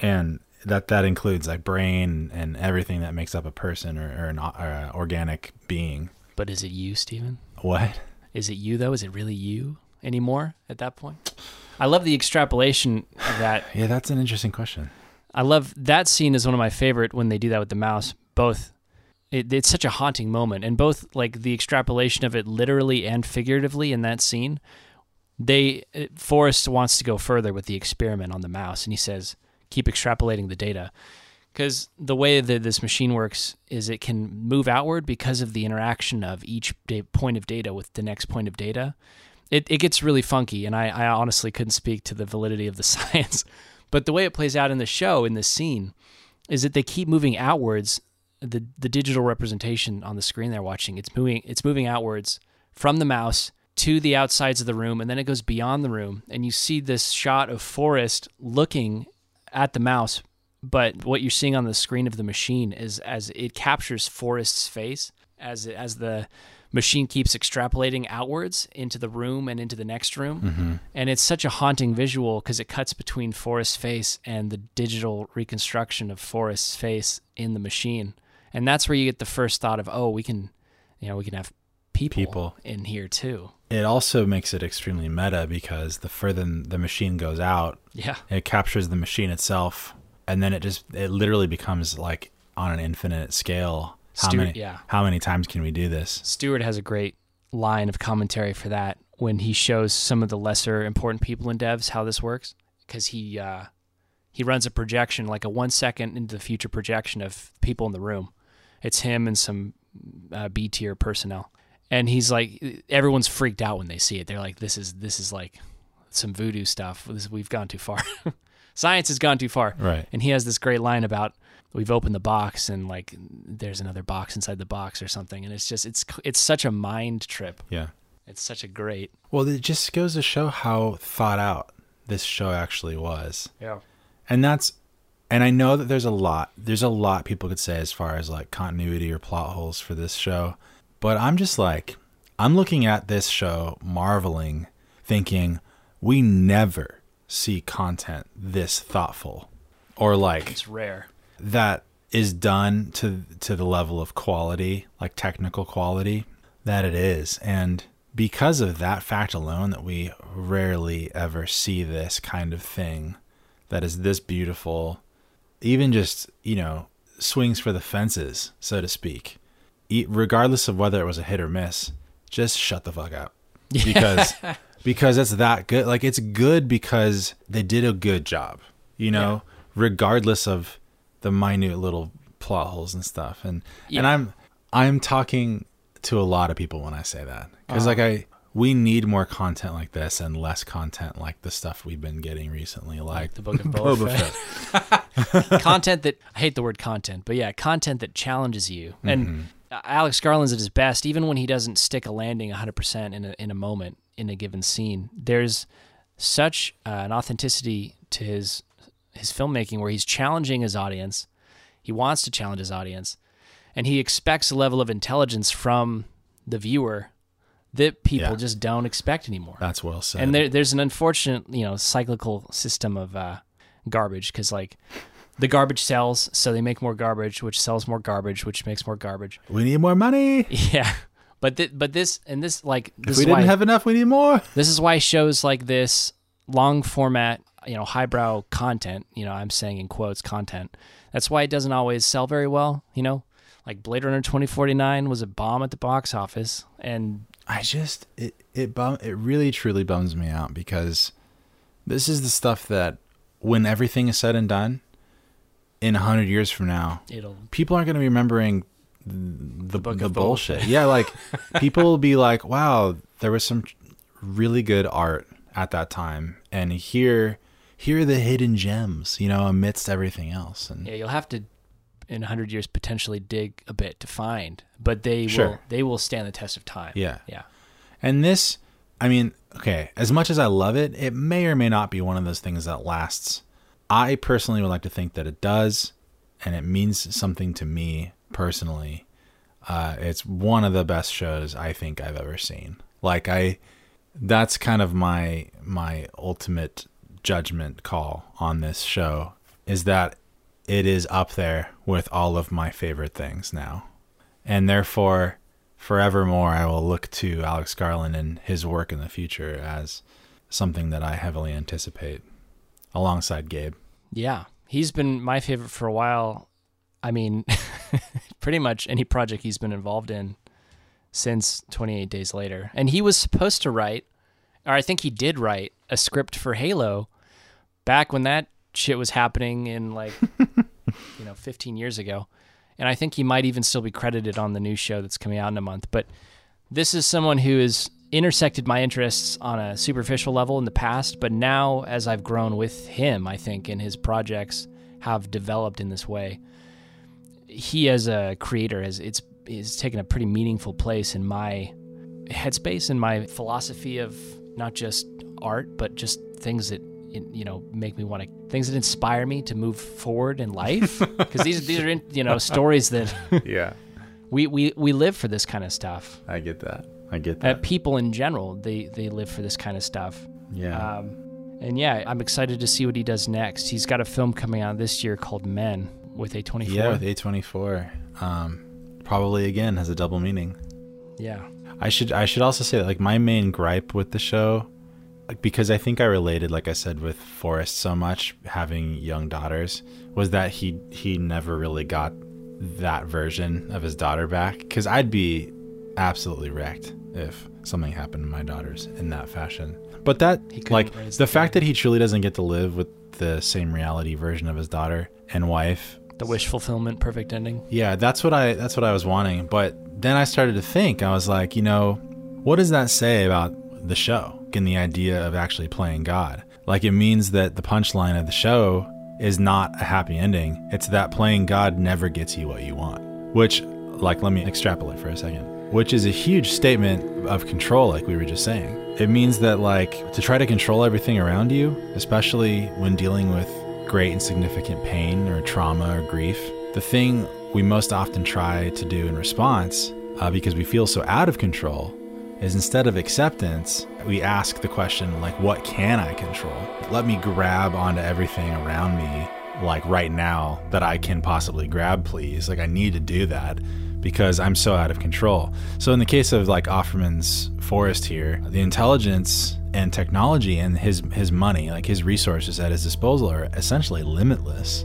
And that includes like brain and everything that makes up a person or an organic being. But is it you, Stephen? What? Is it you, though? Is it really you anymore at that point? I love the extrapolation of that. Yeah, that's an interesting question. I love that scene is one of my favorite when they do that with the mouse. Both, it's such a haunting moment. And both like the extrapolation of it literally and figuratively in that scene, Forrest wants to go further with the experiment on the mouse. And he says, keep extrapolating the data. Because the way that this machine works is it can move outward because of the interaction of each point of data with the next point of data. It gets really funky, and I honestly couldn't speak to the validity of the science. But the way it plays out in the show, in this scene, is that they keep moving outwards. The digital representation on the screen they're watching, it's moving outwards from the mouse to the outsides of the room, and then it goes beyond the room. And you see this shot of Forrest looking at the mouse, but what you're seeing on the screen of the machine is as it captures Forrest's face as the machine keeps extrapolating outwards into the room and into the next room. Mm-hmm. And it's such a haunting visual because it cuts between Forrest's face and the digital reconstruction of Forrest's face in the machine. And that's where you get the first thought of, oh, we can have people in here too. It also makes it extremely meta because the further the machine goes out, it captures the machine itself. And then it literally becomes like on an infinite scale. How many times can we do this? Stuart has a great line of commentary for that when he shows some of the lesser important people in devs how this works, because he runs a projection, like a 1 second into the future projection of people in the room. It's him and some B-tier personnel, and he's like, everyone's freaked out when they see it. They're like, this is like some voodoo stuff. We've gone too far. Science has gone too far. Right. And he has this great line about, we've opened the box and like there's another box inside the box or something. And it's just, it's such a mind trip. Yeah. It's such a great. Well, it just goes to show how thought out this show actually was. Yeah. And I know that there's a lot people could say as far as like continuity or plot holes for this show, but I'm just like, I'm looking at this show marveling, thinking we never see content this thoughtful, or like it's rare that is done to the level of quality, like technical quality that it is. And because of that fact alone, that we rarely ever see this kind of thing that is this beautiful, even just, swings for the fences, so to speak, regardless of whether it was a hit or miss, just shut the fuck up because it's that good. Like, it's good because they did a good job, regardless of the minute little plot holes and stuff. And I'm talking to a lot of people when I say that, because we need more content like this and less content like the stuff we've been getting recently, like the Book of Boba Fett. Content that, I hate the word content, but yeah, content that challenges you. And Alex Garland's at his best, even when he doesn't stick a landing 100% in a moment, in a given scene. There's such an authenticity to his filmmaking where he's challenging his audience. He wants to challenge his audience, and he expects a level of intelligence from the viewer that people just don't expect anymore. That's well said. And there's an unfortunate, cyclical system of garbage, because like the garbage sells, so they make more garbage, which sells more garbage, which makes more garbage. We need more money. Yeah. But this, like, if we didn't have enough, we need more. This is why shows like this, long format, you know, highbrow content, you know, I'm saying in quotes, content. That's why it doesn't always sell very well, you know? Like Blade Runner 2049 was a bomb at the box office, and I just it really truly bums me out, because this is the stuff that when everything is said and done in 100 years from now, people aren't going to be remembering the bullshit. Yeah, like people will be like, "Wow, there was some really good art at that time, and here are the hidden gems, you know, amidst everything else." And yeah, you'll have to, in 100 years, potentially dig a bit to find, but they will stand the test of time. Yeah. Yeah. And this, I mean, okay, as much as I love it, it may or may not be one of those things that lasts. I personally would like to think that it does, and it means something to me personally. It's one of the best shows I think I've ever seen. Like that's kind of my ultimate judgment call on this show, is that it is up there with all of my favorite things now. And therefore, forevermore, I will look to Alex Garland and his work in the future as something that I heavily anticipate, alongside Gabe. Yeah, he's been my favorite for a while. I mean, pretty much any project he's been involved in since 28 Days Later. And he was supposed to write, or I think he did write, a script for Halo back when that shit was happening in, like, you know, 15 years ago. And I think he might even still be credited on the new show that's coming out in a month. But this is someone who has intersected my interests on a superficial level in the past, but now as I've grown with him, I think, and his projects have developed in this way, he as a creator has taken a pretty meaningful place in my headspace and my philosophy of not just art, but just things that, you know, make me want to, things that inspire me to move forward in life, because these are, you know, stories that yeah, we live for this kind of stuff. I get that. People in general, they live for this kind of stuff. Yeah. And yeah, I'm excited to see what he does next. He's got a film coming out this year called Men with A24. Yeah, with A24. Probably again has a double meaning. Yeah. I should also say that, like, my main gripe with the show, because I think I related, like I said, with Forrest so much, having young daughters, was that he never really got that version of his daughter back. Because I'd be absolutely wrecked if something happened to my daughters in that fashion. But that, like, the fact that he truly doesn't get to live with the same reality version of his daughter and wife. The wish fulfillment, perfect ending. Yeah, that's what I was wanting. But then I started to think, I was like, you know, what does that say about the show? And the idea of actually playing God, like, it means that the punchline of the show is not a happy ending. It's that playing God never gets you what you want, which, like, let me extrapolate for a second, which is a huge statement of control. Like we were just saying, it means that, like, to try to control everything around you, especially when dealing with great and significant pain or trauma or grief, the thing we most often try to do in response, because we feel so out of control, is instead of acceptance, we ask the question, like, what can I control? Let me grab onto everything around me, like, right now that I can possibly grab, please. Like, I need to do that because I'm so out of control. So in the case of, like, Offerman's Forest here, the intelligence and technology and his money, like, his resources at his disposal are essentially limitless.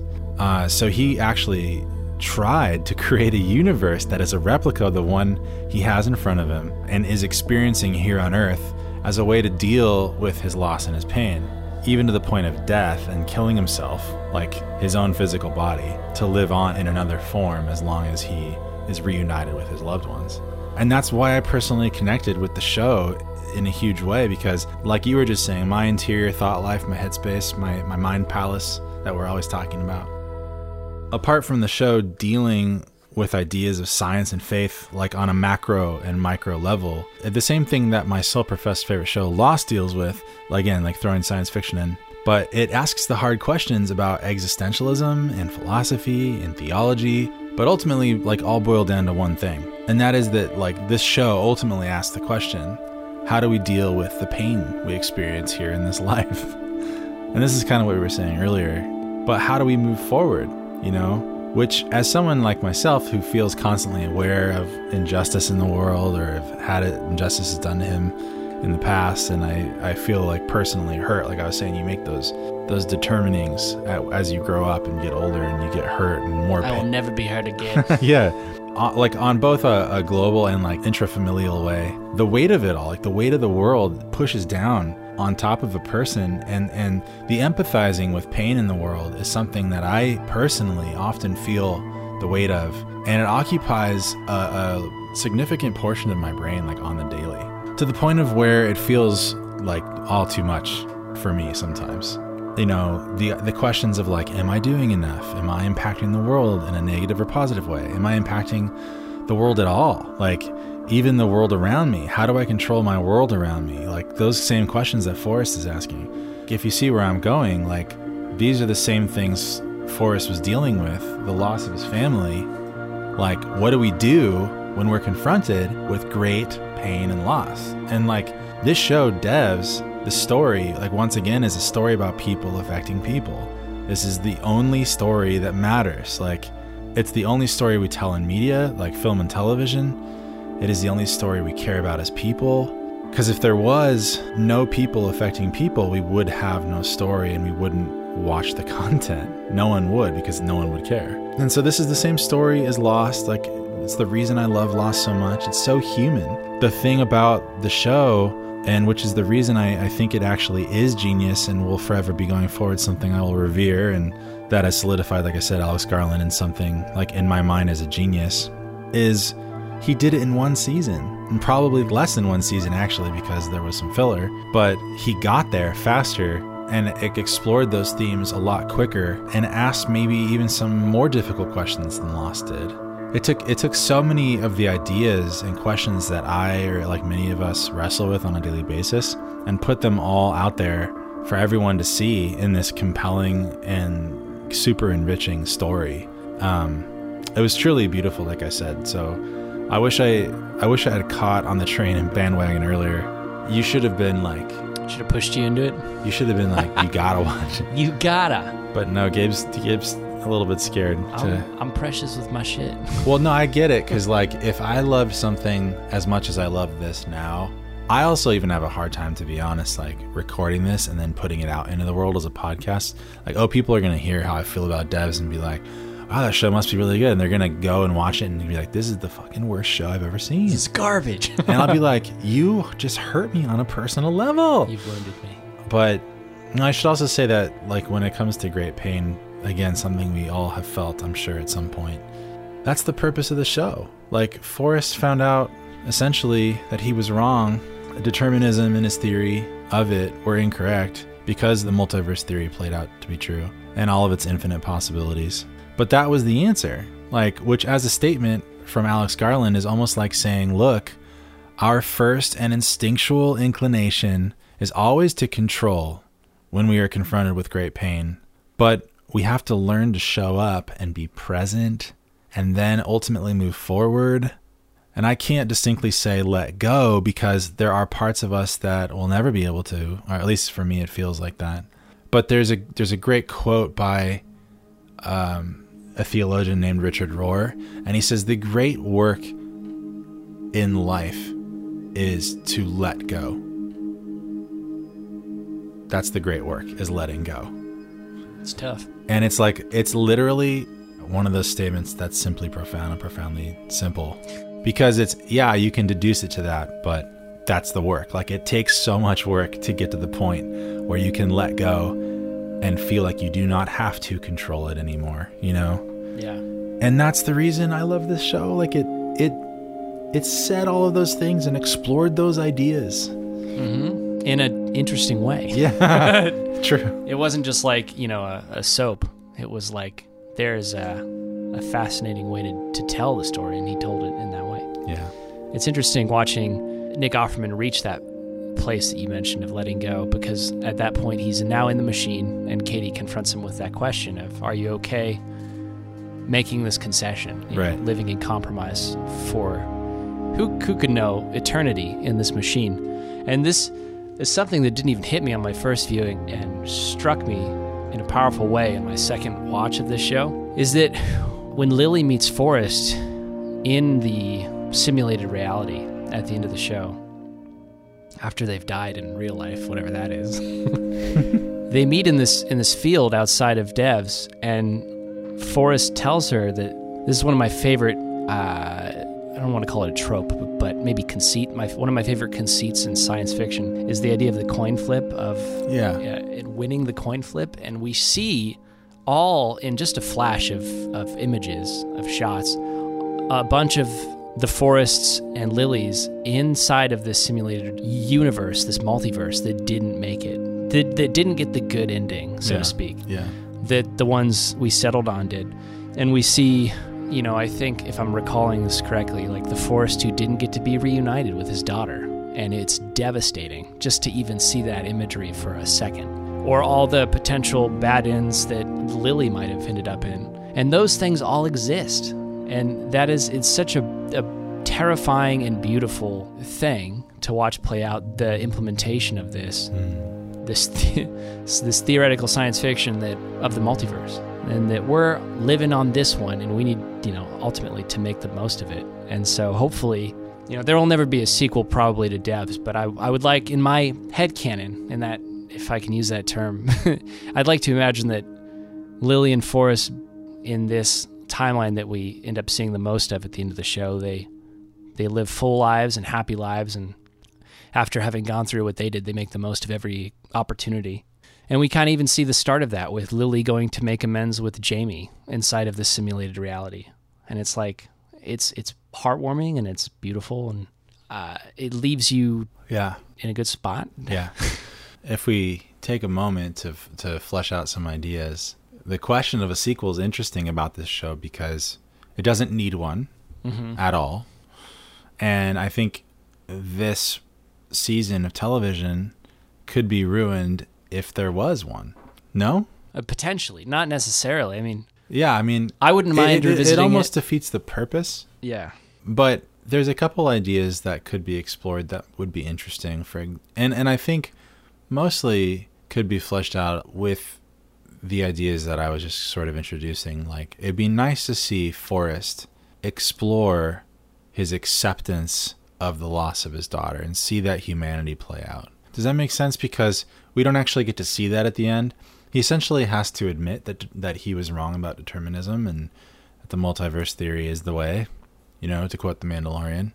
So he actually tried to create a universe that is a replica of the one he has in front of him and is experiencing here on Earth as a way to deal with his loss and his pain, even to the point of death and killing himself, like his own physical body, to live on in another form as long as he is reunited with his loved ones. And that's why I personally connected with the show in a huge way, because, like you were just saying, my interior thought life, my headspace, my mind palace that we're always talking about, apart from the show dealing with ideas of science and faith, like, on a macro and micro level, the same thing that my self-professed favorite show, Lost, deals with, again, like throwing science fiction in, but it asks the hard questions about existentialism and philosophy and theology, but ultimately, like, all boiled down to one thing. And that is that, like, this show ultimately asks the question, how do we deal with the pain we experience here in this life? And this is kind of what we were saying earlier, but how do we move forward? You know, which, as someone like myself who feels constantly aware of injustice in the world or have had injustices done to him in the past, and I feel like personally hurt. Like I was saying, you make those determinings as you grow up and get older, and you get hurt and more pain. I will never be hurt again. Yeah. Like on both a global and like intrafamilial way, the weight of it all, like the weight of the world pushes down on top of a person, and the empathizing with pain in the world is something that I personally often feel the weight of, and it occupies a significant portion of my brain, like on the daily, to the point of where it feels like all too much for me sometimes. You know, the questions of like, am I doing enough? Am I impacting the world in a negative or positive way? Am I impacting the world at all? Like, even the world around me, how do I control my world around me? Like those same questions that Forrest is asking. If you see where I'm going, like these are the same things Forrest was dealing with, the loss of his family. Like, what do we do when we're confronted with great pain and loss? And like this show, Devs, the story, like once again, is a story about people affecting people. This is the only story that matters. Like, it's the only story we tell in media, like film and television. It is the only story we care about as people. Because if there was no people affecting people, we would have no story and we wouldn't watch the content. No one would, because no one would care. And so this is the same story as Lost. Like, it's the reason I love Lost so much. It's so human. The thing about the show, and which is the reason I think it actually is genius and will forever be going forward, something I will revere, and that has solidified, like I said, Alex Garland in something like in my mind as a genius, is he did it in one season, and probably less than one season actually, because there was some filler, but he got there faster and it explored those themes a lot quicker and asked maybe even some more difficult questions than Lost did. It took so many of the ideas and questions that I, or like many of us, wrestle with on a daily basis, and put them all out there for everyone to see in this compelling and super enriching story. It was truly beautiful, like I said. So I wish I had caught on the train and bandwagon earlier. You should have been like... Should have pushed you into it? You should have been like, you gotta watch it. You gotta. But no, Gabe's a little bit scared. I'm precious with my shit. Well, no, I get it, because like if I loved something as much as I love this now, I also even have a hard time, to be honest, like recording this and then putting it out into the world as a podcast. Like, oh, people are gonna hear how I feel about Devs and be like, wow, that show must be really good, and they're gonna go and watch it and be like, this is the fucking worst show I've ever seen. This is garbage. And I'll be like, you just hurt me on a personal level. You've wounded me. But no, I should also say that like when it comes to great pain, again, something we all have felt, I'm sure, at some point. That's the purpose of the show. Like, Forrest found out, essentially, that he was wrong. Determinism and his theory of it were incorrect because the multiverse theory played out to be true and all of its infinite possibilities. But that was the answer. Like, which as a statement from Alex Garland is almost like saying, look, our first and instinctual inclination is always to control when we are confronted with great pain. But we have to learn to show up and be present and then ultimately move forward. And I can't distinctly say let go, because there are parts of us that will never be able to, or at least for me, it feels like that. But there's a great quote by a theologian named Richard Rohr. And he says, the great work in life is to let go. That's the great work, is letting go. It's tough. And it's like, it's literally one of those statements that's simply profound and profoundly simple, because it's, yeah, you can deduce it to that, but that's the work. Like, it takes so much work to get to the point where you can let go and feel like you do not have to control it anymore, you know? Yeah. And that's the reason I love this show. Like, it said all of those things and explored those ideas. Mm-hmm. In an interesting way. Yeah. True. It wasn't just like, you know, a soap. It was like, there's a fascinating way to tell the story, and he told it in that way. Yeah. It's interesting watching Nick Offerman reach that place that you mentioned of letting go, because at that point he's now in the machine, and Katie confronts him with that question of, are you okay making this concession? You know, living in compromise for who could know eternity in this machine. And this... It's something that didn't even hit me on my first viewing and struck me in a powerful way in my second watch of this show, is that When Lily meets Forrest in the simulated reality at the end of the show, after they've died in real life, whatever that is, they meet in this field outside of Devs, and Forrest tells her that this is one of my favorite, I don't want to call it a trope, but maybe conceit. One of my favorite conceits in science fiction is the idea of the coin flip, of winning the coin flip. And we see all, in just a flash of images, of shots, a bunch of the Forrests and Lilies inside of this simulated universe, this multiverse that didn't make it, that didn't get the good ending, so to speak, that the ones we settled on did. And we see, you know, I think if I'm recalling this correctly, like the Forrest who didn't get to be reunited with his daughter. And it's devastating just to even see that imagery for a second. Or all the potential bad ends that Lily might have ended up in. And those things all exist. And that is, it's such a terrifying and beautiful thing to watch play out, the implementation of this, this theoretical science fiction that of the multiverse. And that we're living on this one, and we need, you know, ultimately to make the most of it. And so hopefully, you know, there will never be a sequel probably to Devs, but I would like, in my headcanon, in that, if I can use that term, I'd like to imagine that Lily and Forrest, in this timeline that we end up seeing the most of at the end of the show, they live full lives and happy lives, and after having gone through what they did, they make the most of every opportunity. And we kind of even see the start of that with Lily going to make amends with Jamie inside of this simulated reality. And it's like, it's heartwarming and it's beautiful, and it leaves you in a good spot. Yeah. If we take a moment to flesh out some ideas, the question of a sequel is interesting about this show because it doesn't need one at all. And I think this season of television could be ruined if there was one. No? Potentially. Not necessarily. I mean... Yeah, I mean... I wouldn't mind revisiting it. It almost defeats the purpose. Yeah. But there's a couple ideas that could be explored that would be interesting for... And I think mostly could be fleshed out with the ideas that I was just sort of introducing. Like, it'd be nice to see Forrest explore his acceptance of the loss of his daughter and see that humanity play out. Does that make sense? Because we don't actually get to see that at the end. He essentially has to admit that he was wrong about determinism and that the multiverse theory is the way, you know, to quote The Mandalorian.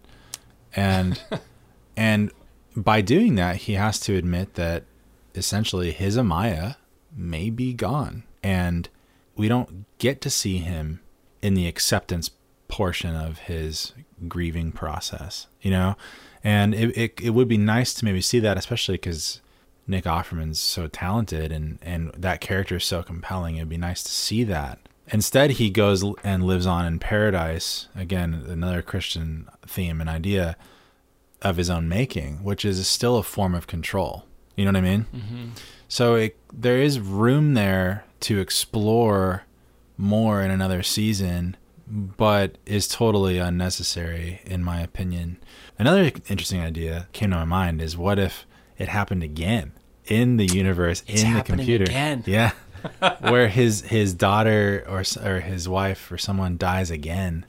And by doing that, he has to admit that essentially his Amaya may be gone. And we don't get to see him in the acceptance portion of his grieving process, you know? And it would be nice to maybe see that, especially because Nick Offerman's so talented and that character is so compelling. It'd be nice to see that. Instead, he goes and lives on in paradise. Again, another Christian theme and idea of his own making, which is still a form of control. You know what I mean? Mm-hmm. So there is room there to explore more in another season, but is totally unnecessary, in my opinion. Another interesting idea came to my mind is, what if it happened again in the universe, in the computer? Again. Yeah. Where his daughter or his wife or someone dies again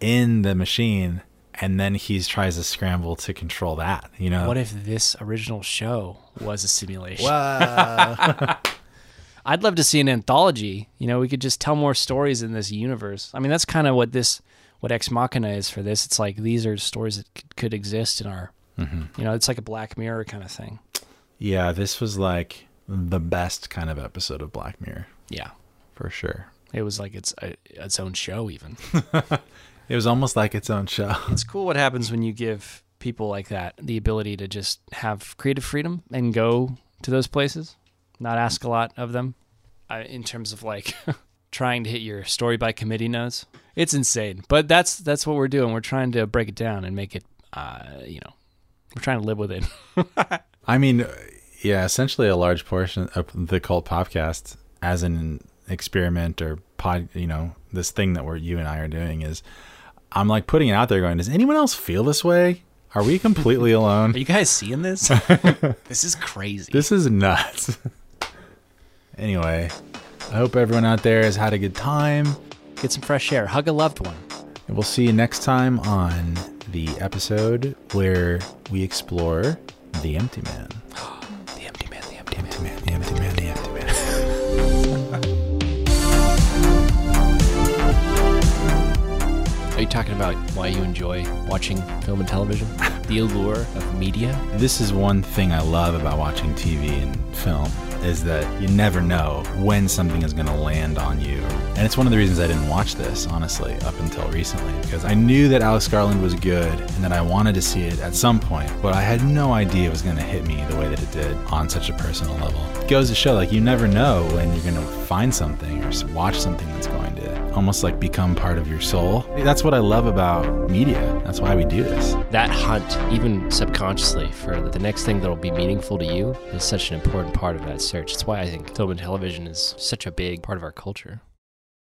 in the machine, and then he tries to scramble to control that, you know? What if this original show was a simulation? Wow. I'd love to see an anthology. You know, we could just tell more stories in this universe. I mean, that's kind of what Ex Machina is for this. It's like, these are stories that could exist in our, you know, it's like a Black Mirror kind of thing. Yeah, this was like the best kind of episode of Black Mirror. Yeah. For sure. It was like its own show even. It was almost like its own show. It's cool what happens when you give people like that the ability to just have creative freedom and go to those places. Not ask a lot of them in terms of like trying to hit your story by committee notes. It's insane, but that's what we're doing. We're trying to break it down and make it, you know, we're trying to live with it. I mean, yeah, essentially a large portion of the Cult Podcast as an experiment or pod, you know, this thing that you and I are doing is, I'm like putting it out there going, does anyone else feel this way? Are we completely alone? Are you guys seeing this? This is crazy. This is nuts. Anyway, I hope everyone out there has had a good time. get some fresh air, hug a loved one. And we'll see you next time on the episode where we explore The Empty Man. The Empty Man, The Empty Man, The Empty Man, The Empty Man, The Empty Man. Are you talking about why you enjoy watching film and television? The allure of media? This is one thing I love about watching TV and film, is that you never know when something is going to land on you. And it's one of the reasons I didn't watch this, honestly, up until recently, because I knew that Alex Garland was good and that I wanted to see it at some point, but I had no idea it was going to hit me the way that it did on such a personal level. It goes to show, like, you never know when you're going to find something or watch something that's going to almost, like, become part of your soul. That's what I love about media. That's why we do this. That hunt, even subconsciously, for the next thing that'll be meaningful to you is such an important part of that search. It's why I think film and television is such a big part of our culture.